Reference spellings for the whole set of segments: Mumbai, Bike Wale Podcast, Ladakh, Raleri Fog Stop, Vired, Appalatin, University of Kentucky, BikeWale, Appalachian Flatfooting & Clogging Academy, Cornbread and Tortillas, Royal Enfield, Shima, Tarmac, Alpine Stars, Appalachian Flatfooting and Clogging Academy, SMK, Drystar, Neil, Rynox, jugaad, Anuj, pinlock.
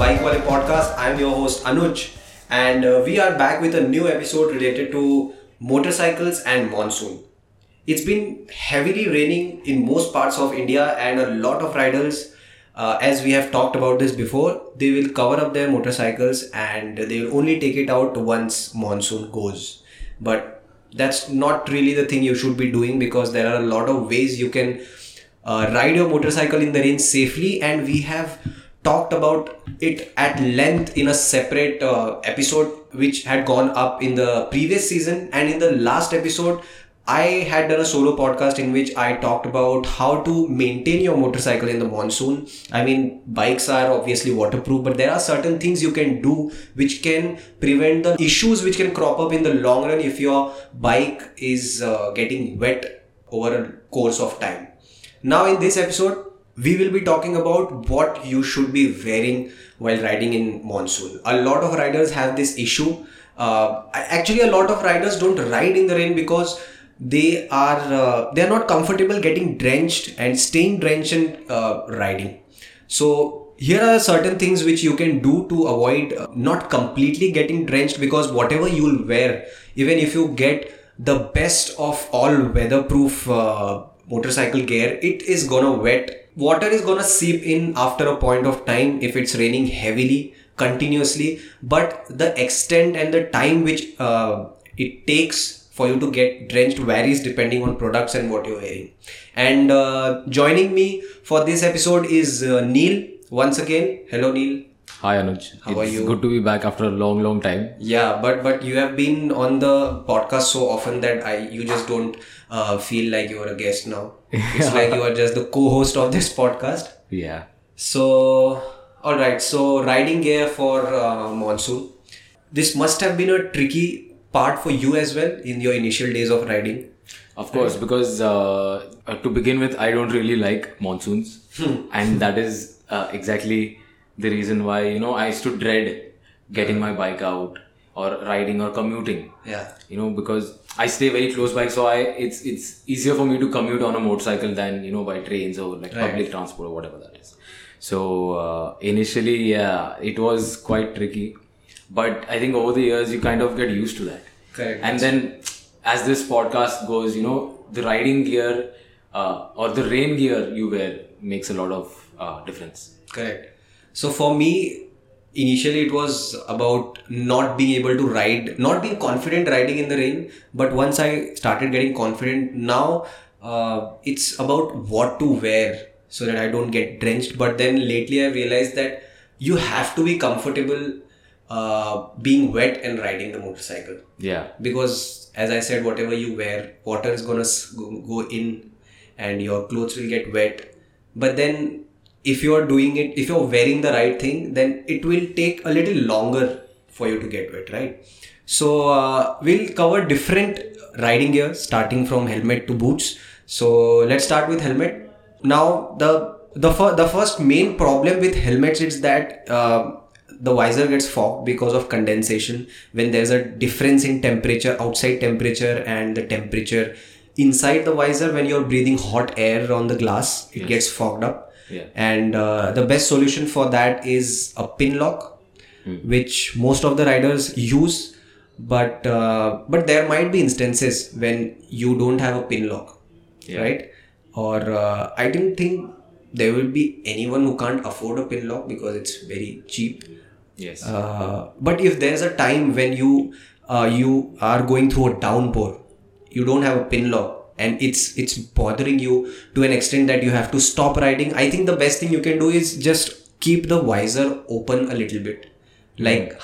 Bike Wale Podcast. I am your host Anuj, and we are back with a new episode related to motorcycles and monsoon. It's been heavily raining in most parts of India, and a lot of riders, as we have talked about this before, they will cover up their motorcycles and they will only take it out once monsoon goes. But that's not really the thing you should be doing, because there are a lot of ways you can ride your motorcycle in the rain safely, and we have talked about it at length in a separate episode which had gone up in the previous season. And in the last episode, I had done a solo podcast in which I talked about how to maintain your motorcycle in the monsoon. I mean, bikes are obviously waterproof, but there are certain things you can do which can prevent the issues which can crop up in the long run if your bike is getting wet over a course of time. Now in this episode, we will be talking about what you should be wearing while riding in monsoon. A lot of riders have this issue. Actually, a lot of riders don't ride in the rain because they are not comfortable getting drenched and staying drenched and riding. So here are certain things which you can do to avoid not completely getting drenched, because whatever you'll wear, even if you get the best of all weatherproof motorcycle gear, it is gonna wet. Water is gonna seep in after a point of time if it's raining heavily, continuously. But the extent and the time which it takes for you to get drenched varies depending on products and what you're wearing. And joining me for this episode is Neil once again. Hello, Neil. Hi, Anuj. How are you? It's good to be back after a long time. Yeah, but you have been on the podcast so often that you just don't feel like you are a guest now. It's like you are just the co-host of this podcast. Yeah. So, alright. So, riding gear for monsoon. This must have been a tricky part for you as well in your initial days of riding. Of course, because to begin with, I don't really like monsoons. And that is exactly the reason why, you know, I used to dread getting my bike out or riding or commuting. Yeah. You know, because I stay very close by, so it's easier for me to commute on a motorcycle than, you know, by trains or like public transport or whatever that is. So initially, yeah, it was quite tricky, but I think over the years you kind of get used to that. Correct. And then as this podcast goes, you know, the riding gear or the rain gear you wear makes a lot of difference. Correct. So for me, initially it was about not being able to ride, not being confident riding in the rain. But once I started getting confident, now it's about what to wear so that I don't get drenched. But then lately I realized that you have to be comfortable being wet and riding the motorcycle. Yeah. Because as I said, whatever you wear, water is going to go in and your clothes will get wet. But then if you're wearing the right thing, then it will take a little longer for you to get wet, right? So we'll cover different riding gear, starting from helmet to boots. So let's start with helmet. Now the first main problem with helmets is that the visor gets fogged because of condensation when there's a difference in temperature, outside temperature and the temperature inside the visor. When you're breathing hot air on the glass, it gets fogged up. Yeah. And the best solution for that is a pinlock, which most of the riders use, but there might be instances when you don't have a pinlock, right? Or I didn't think there will be anyone who can't afford a pinlock because it's very cheap. Yes. But if there's a time when you are going through a downpour, you don't have a pinlock, and it's bothering you to an extent that you have to stop riding, I think the best thing you can do is just keep the visor open a little bit, like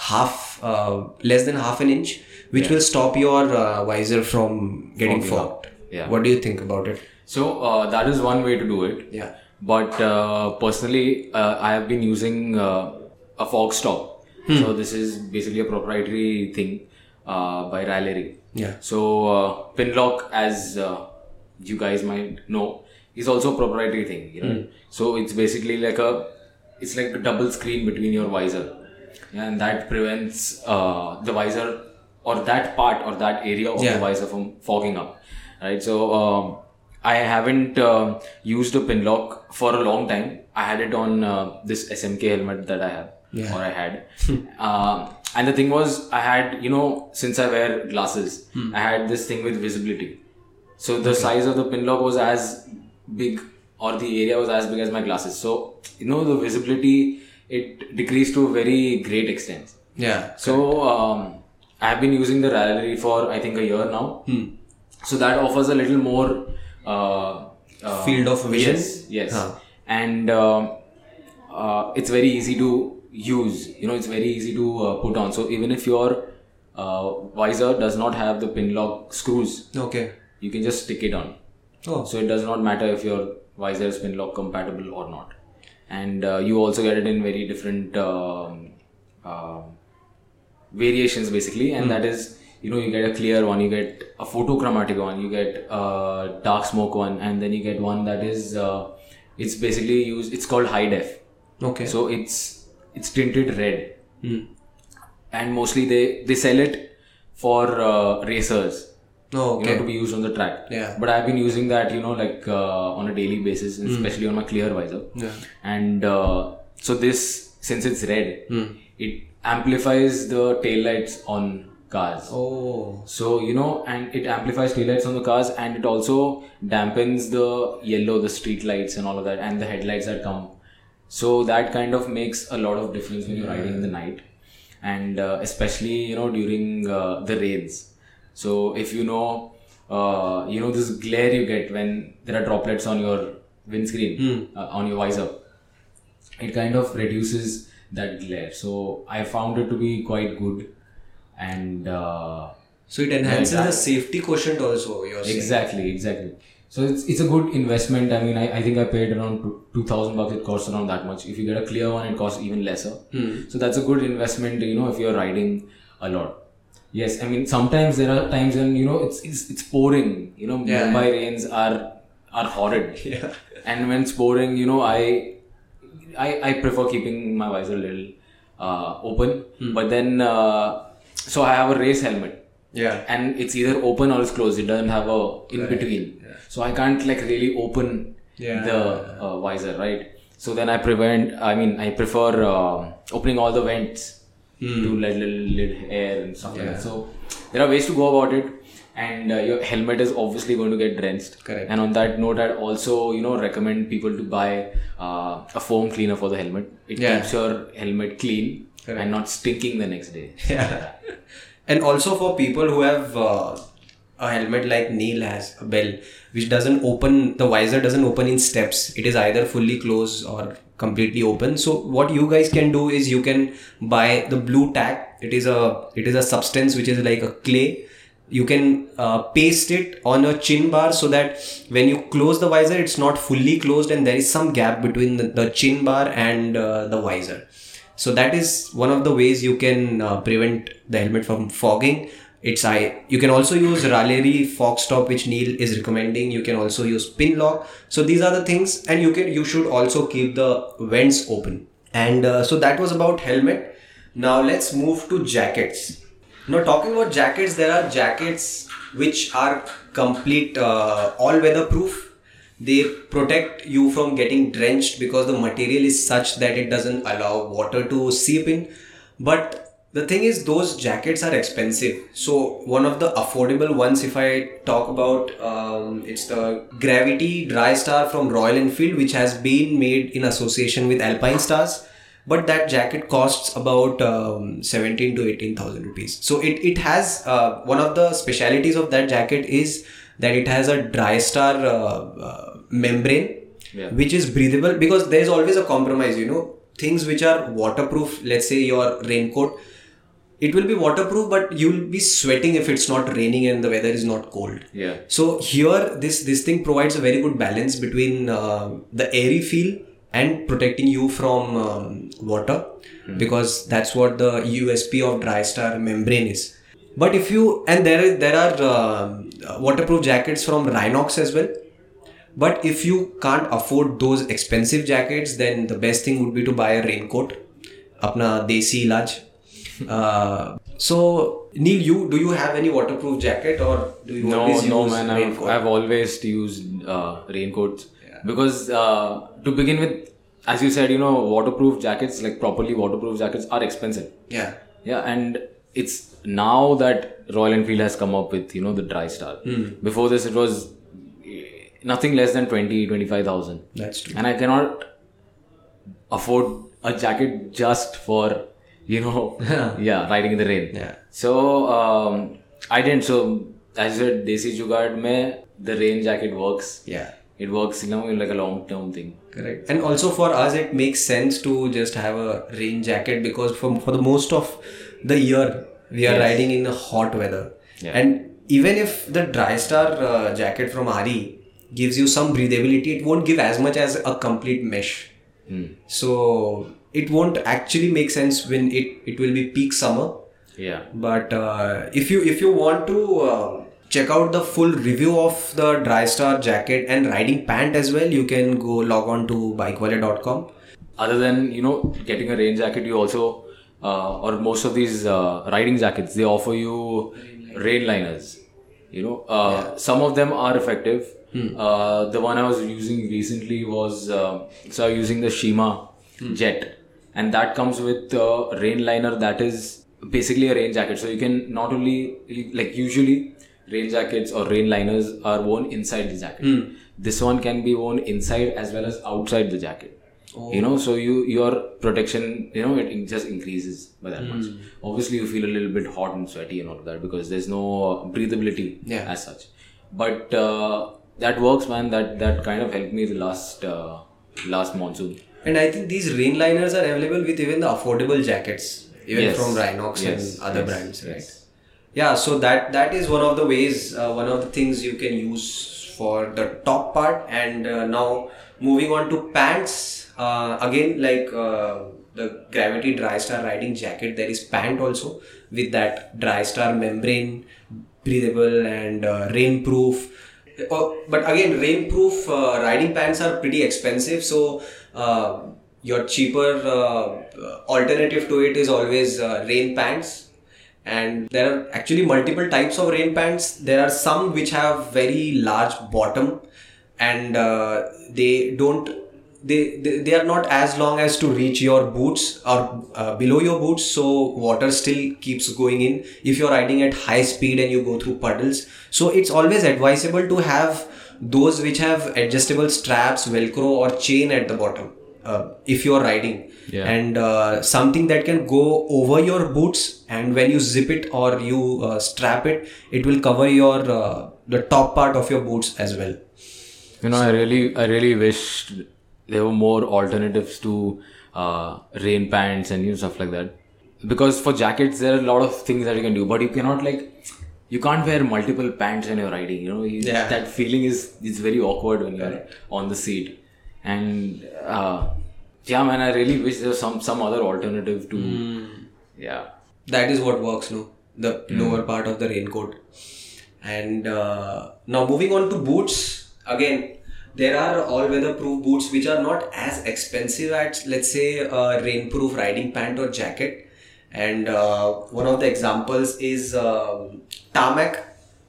less than half an inch, which will stop your visor from getting fogged. Yeah. What do you think about it? So that is one way to do it. Yeah. But personally, I have been using a fog stop. So this is basically a proprietary thing by Raleri. Yeah. So pinlock, as you guys might know, is also a proprietary thing, you know? So it's basically like a double screen between your visor, and that prevents the visor or that part or that area of the visor from fogging up, right? So I haven't used a pinlock for a long time. I had it on this SMK helmet that I have, yeah. or I had. And the thing was, I had, you know, since I wear glasses, I had this thing with visibility. So the size of the pinlock was as big, or the area was as big as my glasses. So, you know, the visibility, it decreased to a very great extent. Yeah. So, I have been using the Raleri for, I think, a year now. So that offers a little more field of vision. Yes. And it's very easy to use. You know, it's very easy to put on. So even if your visor does not have the pinlock screws, you can just stick it on. So it does not matter if your visor is pinlock compatible or not. And you also get it in very different variations, basically. And that is, you know, you get a clear one, you get a photochromatic one, you get a dark smoke one, and then you get one that is, it's basically used, it's called high def. So it's tinted red. And mostly they sell it for racers. You know, to be used on the track. But I've been using that, you know, like on a daily basis, especially on my clear visor. And so this, since it's red, it amplifies the taillights on cars. So, you know, and it amplifies taillights on the cars, and it also dampens the yellow, the street lights and all of that, and the headlights that come. So that kind of makes a lot of difference when you're riding in the night, and especially, you know, during the rains. So if you know, you know, this glare you get when there are droplets on your windscreen, on your visor, it kind of reduces that glare. So I found it to be quite good. And so it enhances the safety quotient also. Exactly. So it's a good investment. I mean, I think I paid around $2,000. It costs around that much. If you get a clear one, it costs even lesser. So that's a good investment, you know, if you're riding a lot. Yes, I mean, sometimes there are times when, you know, it's pouring, you know, Mumbai rains are horrid. And when it's pouring, you know, I prefer keeping my visor a little open. But then, so I have a race helmet. And it's either open or it's closed. It doesn't have a in-between. So I can't like really open the visor, right? So then I prefer opening all the vents. To let little air and stuff like that. So there are ways to go about it, and your helmet is obviously going to get drenched. And on that note, I'd also, you know, recommend people to buy a foam cleaner for the helmet. It keeps your helmet clean and not stinking the next day. And also for people who have a helmet like Neil has, a bell, which doesn't open, the visor doesn't open in steps. It is either fully closed or completely open. So what you guys can do is you can buy the blue tack. It is a substance which is like a clay. You can paste it on your chin bar so that when you close the visor, it's not fully closed and there is some gap between the chin bar and the visor. So that is one of the ways you can prevent the helmet from fogging. You can also use Raleri Fog Stop, which Neil is recommending. You can also use pinlock. So these are the things, and you should also keep the vents open. And so that was about helmet. Now let's move to jackets. Now talking about jackets, there are jackets which are complete all-weather proof. They protect you from getting drenched because the material is such that it doesn't allow water to seep in. But the thing is, those jackets are expensive. So one of the affordable ones, if I talk about, it's the Gravity Drystar from Royal Enfield, which has been made in association with Alpine Stars. But that jacket costs about 17 to 18,000 rupees. So it has, one of the specialities of that jacket is that it has a Drystar membrane, which is breathable, because there's always a compromise, you know, things which are waterproof, let's say your raincoat. It will be waterproof, but you'll be sweating if it's not raining and the weather is not cold. Yeah. So here, this thing provides a very good balance between the airy feel and protecting you from water, because that's what the USP of Drystar membrane is. But if you, and there are waterproof jackets from Rynox as well. But if you can't afford those expensive jackets, then the best thing would be to buy a raincoat. Apna desi ilaj. So Neil, do you have any waterproof jacket, or do you always use raincoat? I've always used raincoats because to begin with, as you said, you know, waterproof jackets, like properly waterproof jackets, are expensive. Yeah. Yeah, and it's now that Royal Enfield has come up with, you know, the Drystar. Mm. Before this, it was nothing less than 20,000-25,000. That's true. And I cannot afford a jacket just for, you know, yeah, riding in the rain. Yeah. So, I didn't. So, as you said, Desi Jugaad mein, the rain jacket works. Yeah. It works, you know, in like a long-term thing. Correct. And also for us, it makes sense to just have a rain jacket because for the most of the year, we are riding in the hot weather. Yeah. And even if the Drystar jacket from RE gives you some breathability, it won't give as much as a complete mesh. Mm. So it won't actually make sense when it will be peak summer. Yeah. But if you want to... check out the full review of the Drystar jacket and riding pant as well. You can go log on to bikewale.com. Other than, you know, getting a rain jacket, you also, or most of these riding jackets, they offer you rain liners. You know, some of them are effective. Hmm. The one I was using recently was, so I was using the Shima Jet, and that comes with a rain liner that is basically a rain jacket. So you can not only, like usually, rain jackets or rain liners are worn inside the jacket. Mm. This one can be worn inside as well as outside the jacket. Oh. You know, so your protection, you know, it just increases by that much. Obviously, you feel a little bit hot and sweaty and all of that because there's no breathability as such. But that works, man. That kind of helped me the last monsoon. And I think these rain liners are available with even the affordable jackets, even from Rynox and other brands, right? Yes. Yeah, so that is one of the ways, one of the things you can use for the top part. And now moving on to pants, again, like the Gravity Drystar riding jacket, there is pant also with that Drystar membrane, breathable and rainproof. But again, rainproof riding pants are pretty expensive, so your cheaper alternative to it is always rain pants. And there are actually multiple types of rain pants. There are some which have very large bottom and they are not as long as to reach your boots or below your boots. So water still keeps going in if you're riding at high speed and you go through puddles. So it's always advisable to have those which have adjustable straps, Velcro or chain at the bottom if you're riding. Yeah. And something that can go over your boots, and when you zip it or you strap it, it will cover your the top part of your boots as well. You know, so, I really wish there were more alternatives to rain pants and, you know, stuff like that. Because for jackets, there are a lot of things that you can do, but you cannot, like, you can't wear multiple pants when you're riding. You know, that feeling is very awkward when you're on the seat. And yeah, man, I really wish there was some other alternative to... Yeah. That is what works, no? The lower part of the raincoat. And now moving on to boots. Again, there are all-weather-proof boots which are not as expensive as, let's say, a rainproof riding pant or jacket. And one of the examples is Tarmac,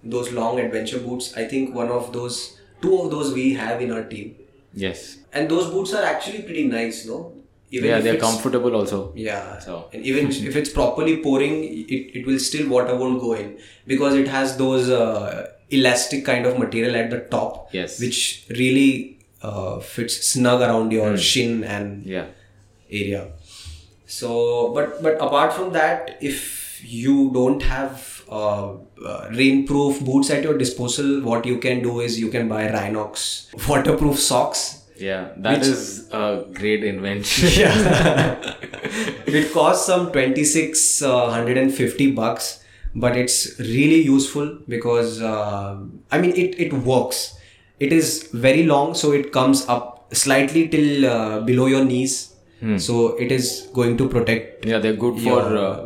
those long adventure boots. I think two of those we have in our team. Yes. And those boots are actually pretty nice, no? Even they're comfortable also. Yeah. So. And even if it's properly pouring, it will still, water won't go in because it has those elastic kind of material at the top. Yes. Which really fits snug around your shin and area. So, but apart from that, if you don't have rainproof boots at your disposal, what you can do is you can buy Rynox waterproof socks. Yeah, which is a great invention. Yeah. It costs some $2,650, but it's really useful because I mean it works. It is very long, so it comes up slightly till below your knees. So it is going to protect. Yeah, they're good for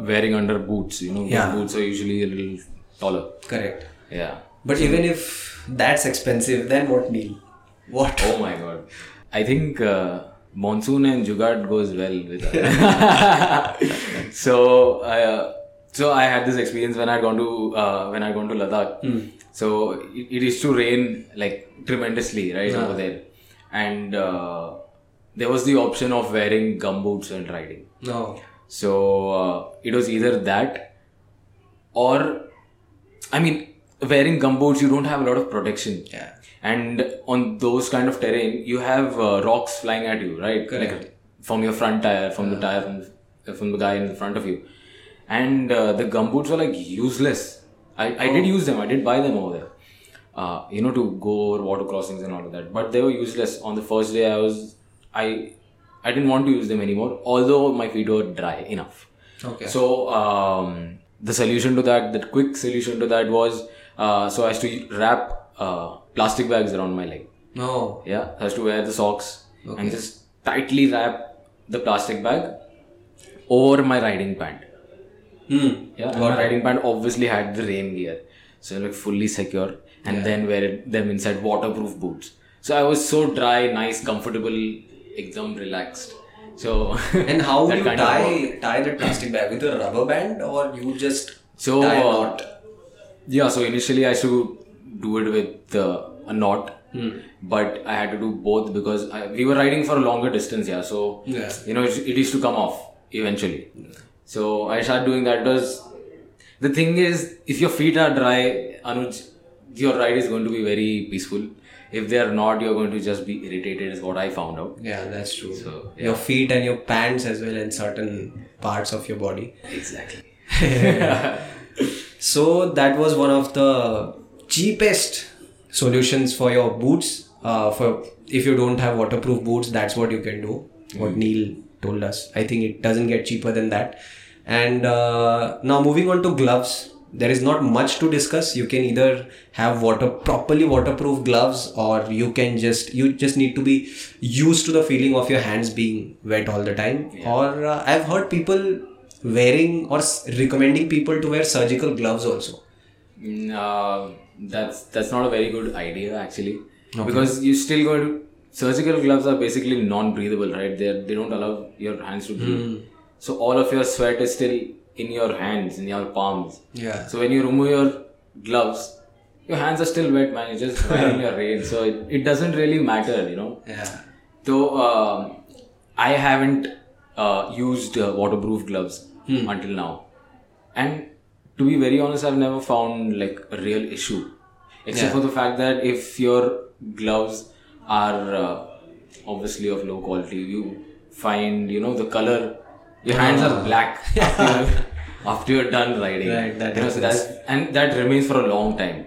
wearing under boots. You know, boots are usually a little taller. Correct. Yeah. But even if that's expensive, then what, Neil? What? Oh my God! I think monsoon and Jugaad goes well with us. So I had this experience when I had gone to Ladakh. So it used to rain like tremendously, right, over there, and there was the option of wearing gumboots and riding. No. So it was either that or, I mean, wearing gumboots, you don't have a lot of protection. Yeah. And on those kind of terrain, you have rocks flying at you, right? Correct. Like from your front tire, from the tire, from the guy in the front of you. And the gumboots were like useless. I did use them. I did buy them over there. To go over water crossings and all of that. But they were useless. On the first day, I didn't want to use them anymore, although my feet were dry enough. Okay. So the quick solution to that was so as to wrap plastic bags around my leg. No. Yeah. I had to wear the socks and just tightly wrap the plastic bag over my riding pant. Mm. Yeah. And my riding pant obviously had the rain gear, so like fully secure, and then wear them inside waterproof boots. So I was so dry, nice, comfortable, exam relaxed. So and how do you tie the plastic bag with a rubber band, or you just tie a knot? Yeah, so initially I used to do it with a knot, but I had to do both because we were riding for a longer distance. Yeah, so it used to come off eventually. So I started doing that. The thing is, if your feet are dry, Anuj, your ride is going to be very peaceful. If they are not, you're going to just be irritated, is what I found out. Yeah, that's true. So, your feet and your pants as well, and certain parts of your body. Exactly. So that was one of the cheapest solutions for your boots. For if you don't have waterproof boots, that's what you can do. What Neil told us. I think it doesn't get cheaper than that. And now moving on to gloves. There is not much to discuss. You can either have properly waterproof gloves, or you just need to be used to the feeling of your hands being wet all the time. Yeah. Or I've heard people recommending people to wear surgical gloves also. That's not a very good idea actually, because you're still going to. Surgical gloves are basically non-breathable, right? They don't allow your hands to breathe. Mm. So all of your sweat is still in your hands, in your palms. Yeah. So when you remove your gloves, your hands are still wet, man. You're just wearing your rain. So it doesn't really matter, Yeah. So I haven't used waterproof gloves until now. And to be very honest, I've never found like a real issue. Except for the fact that if your gloves are obviously of low quality, you find, the color. Your hands are black after you're done riding. Right, that remains for a long time.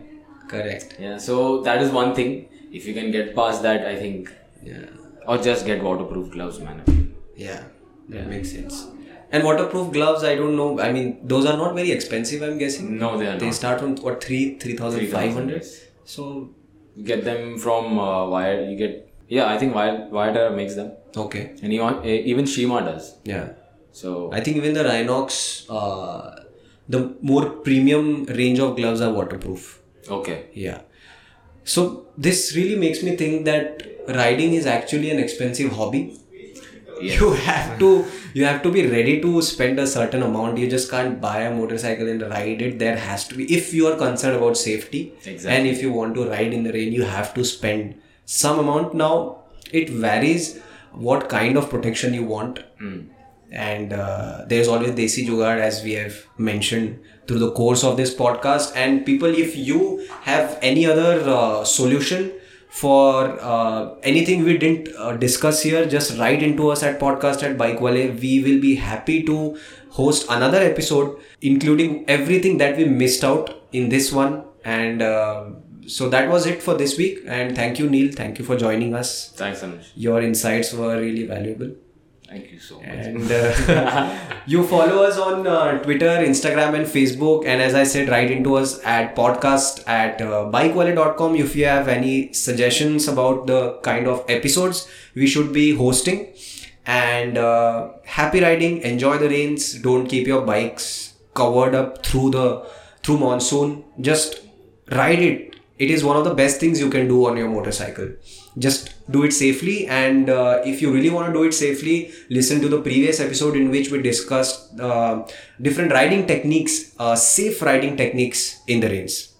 Correct. Yeah, so that is one thing. If you can get past that, I think. Yeah. Or just get waterproof gloves, man. Yeah, that makes sense. And waterproof gloves, I don't know. I mean, those are not very expensive, I'm guessing. No, they are not. They start from 3,500. So you get them from Vired. You get. Yeah, I think Vired makes them. Okay. And even Shima does. Yeah. So I think even the Rynox, the more premium range of gloves are waterproof. Okay. Yeah. So this really makes me think that riding is actually an expensive hobby. Yes. You have to be ready to spend a certain amount. You just can't buy a motorcycle and ride it. There has to be, if you are concerned about safety, and if you want to ride in the rain, you have to spend some amount. Now it varies what kind of protection you want. Mm. And there's always desi jugaad, as we have mentioned through the course of this podcast. And people, if you have any other solution for anything we didn't discuss here, just write into us at podcast@bikewale. We will be happy to host another episode, including everything that we missed out in this one. And so that was it for this week. And thank you, Neil. Thank you for joining us. Thanks, Anuj. Your insights were really valuable. Thank you so much. And you follow us on Twitter, Instagram and Facebook. And as I said, write into us at podcast@bikewale.com if you have any suggestions about the kind of episodes we should be hosting. And happy riding. Enjoy the rains. Don't keep your bikes covered up through monsoon. Just ride it. It is one of the best things you can do on your motorcycle. Just do it safely, and if you really want to do it safely, listen to the previous episode in which we discussed different riding techniques, safe riding techniques in the rains.